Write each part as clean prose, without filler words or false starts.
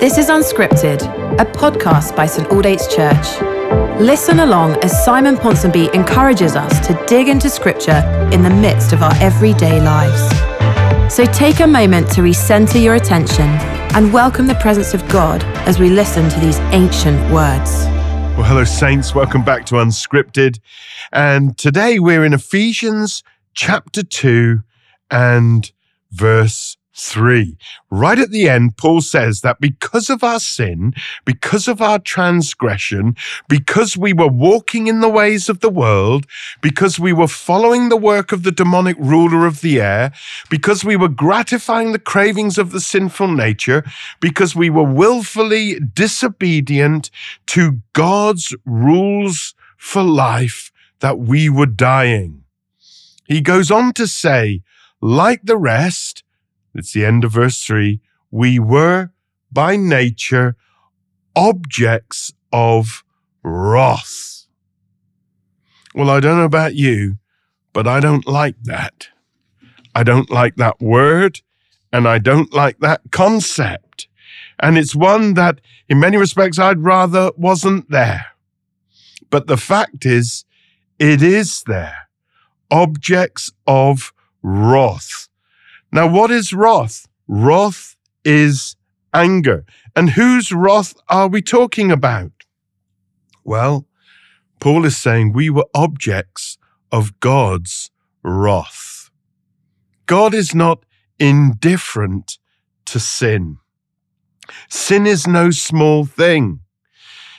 This is Unscripted, a podcast by St. Aldate's Church. Listen along as Simon Ponsonby encourages us to dig into Scripture in the midst of our everyday lives. So take a moment to recenter your attention and welcome the presence of God as we listen to these ancient words. Well, hello saints, welcome back to Unscripted. And today we're in Ephesians chapter 2 and verse 3. Right at the end, Paul says that because of our sin, because of our transgression, because we were walking in the ways of the world, because we were following the work of the demonic ruler of the air, because we were gratifying the cravings of the sinful nature, because we were willfully disobedient to God's rules for life, that we were dying. He goes on to say, like the rest, it's the end of verse 3, we were by nature objects of wrath. Well, I don't know about you, but I don't like that. I don't like that word, and I don't like that concept. And it's one that, in many respects, I'd rather wasn't there. But the fact is, it is there. Objects of wrath. Now, what is wrath? Wrath is anger. And whose wrath are we talking about? Well, Paul is saying we were objects of God's wrath. God is not indifferent to sin. Sin is no small thing.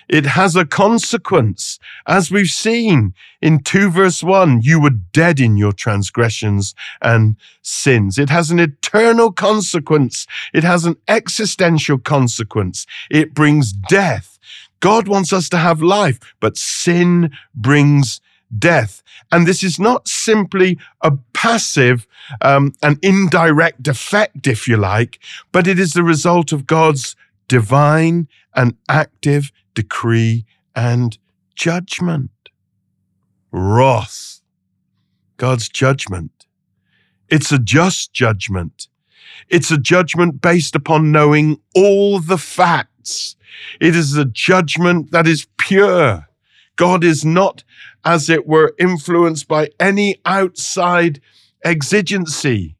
It has a consequence. As we've seen in 2 verse 1, you were dead in your transgressions and sins. It has an eternal consequence. It has an existential consequence. It brings death. God wants us to have life, but sin brings death. And this is not simply a passive, an indirect effect, if you like, but it is the result of God's divine and active decree and judgment. Wrath. God's judgment. It's a just judgment. It's a judgment based upon knowing all the facts. It is a judgment that is pure. God is not, as it were, influenced by any outside exigency.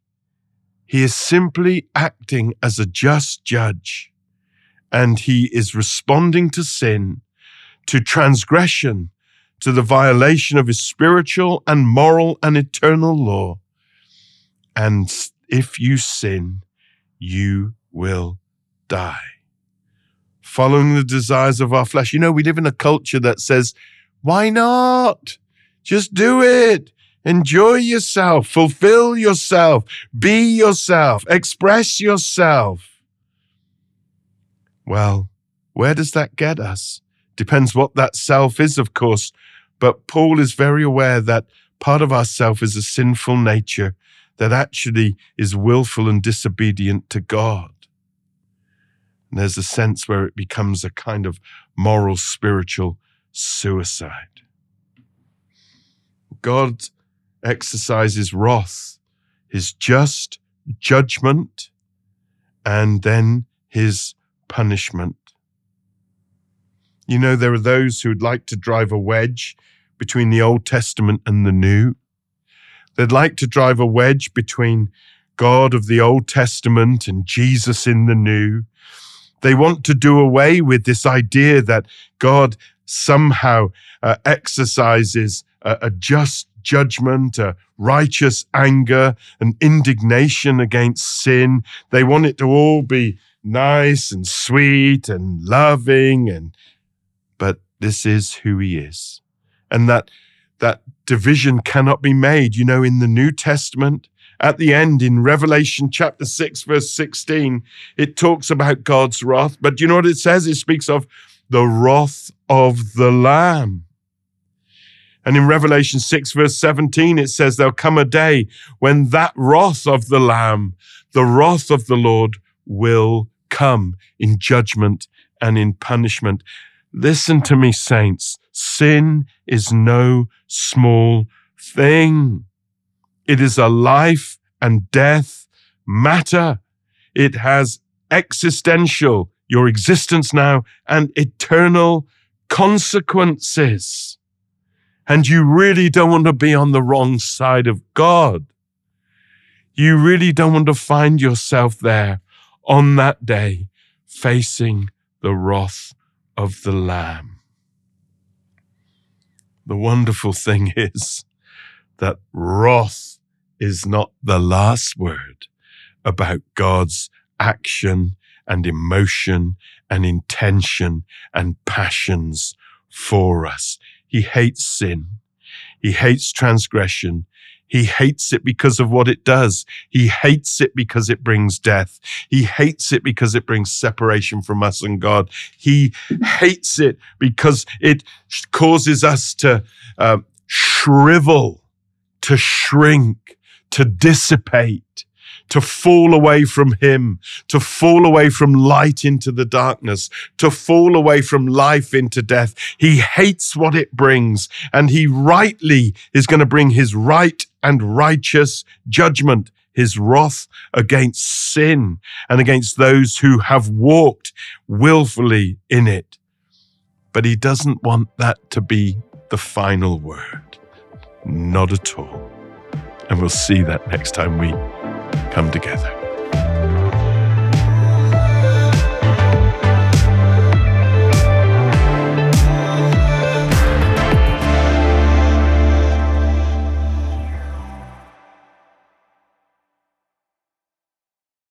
He is simply acting as a just judge. And he is responding to sin, to transgression, to the violation of his spiritual and moral and eternal law. And if you sin, you will die. Following the desires of our flesh. You know, we live in a culture that says, why not? Just do it. Enjoy yourself. Fulfill yourself. Be yourself. Express yourself. Well, where does that get us? Depends what that self is, of course. But Paul is very aware that part of our self is a sinful nature that actually is willful and disobedient to God. And there's a sense where it becomes a kind of moral, spiritual suicide. God exercises wrath, his just judgment, and then his punishment. You know, there are those who would like to drive a wedge between the Old Testament and the New. They'd like to drive a wedge between God of the Old Testament and Jesus in the New. They want to do away with this idea that God somehow exercises a just judgment, a righteous anger, an indignation against sin. They want it to all be nice and sweet and loving, but this is who he is. And that division cannot be made. You know, in the New Testament, at the end, in Revelation chapter 6, verse 16, it talks about God's wrath. But do you know what it says? It speaks of the wrath of the Lamb. And in Revelation 6, verse 17, it says, there'll come a day when that wrath of the Lamb, the wrath of the Lord, will come in judgment and in punishment. Listen to me, saints. Sin is no small thing. It is a life and death matter. It has existential, your existence now, and eternal consequences. And you really don't want to be on the wrong side of God. You really don't want to find yourself there on that day, facing the wrath of the Lamb. The wonderful thing is that wrath is not the last word about God's action and emotion and intention and passions for us. He hates sin. He hates transgression. He hates it because of what it does. He hates it because it brings death. He hates it because it brings separation from us and God. He hates it because it causes us to shrivel, to shrink, to dissipate, to fall away from Him, to fall away from light into the darkness, to fall away from life into death. He hates what it brings, and He rightly is going to bring His right and righteous judgment, His wrath against sin and against those who have walked willfully in it. But He doesn't want that to be the final word. Not at all. And we'll see that next time we come together.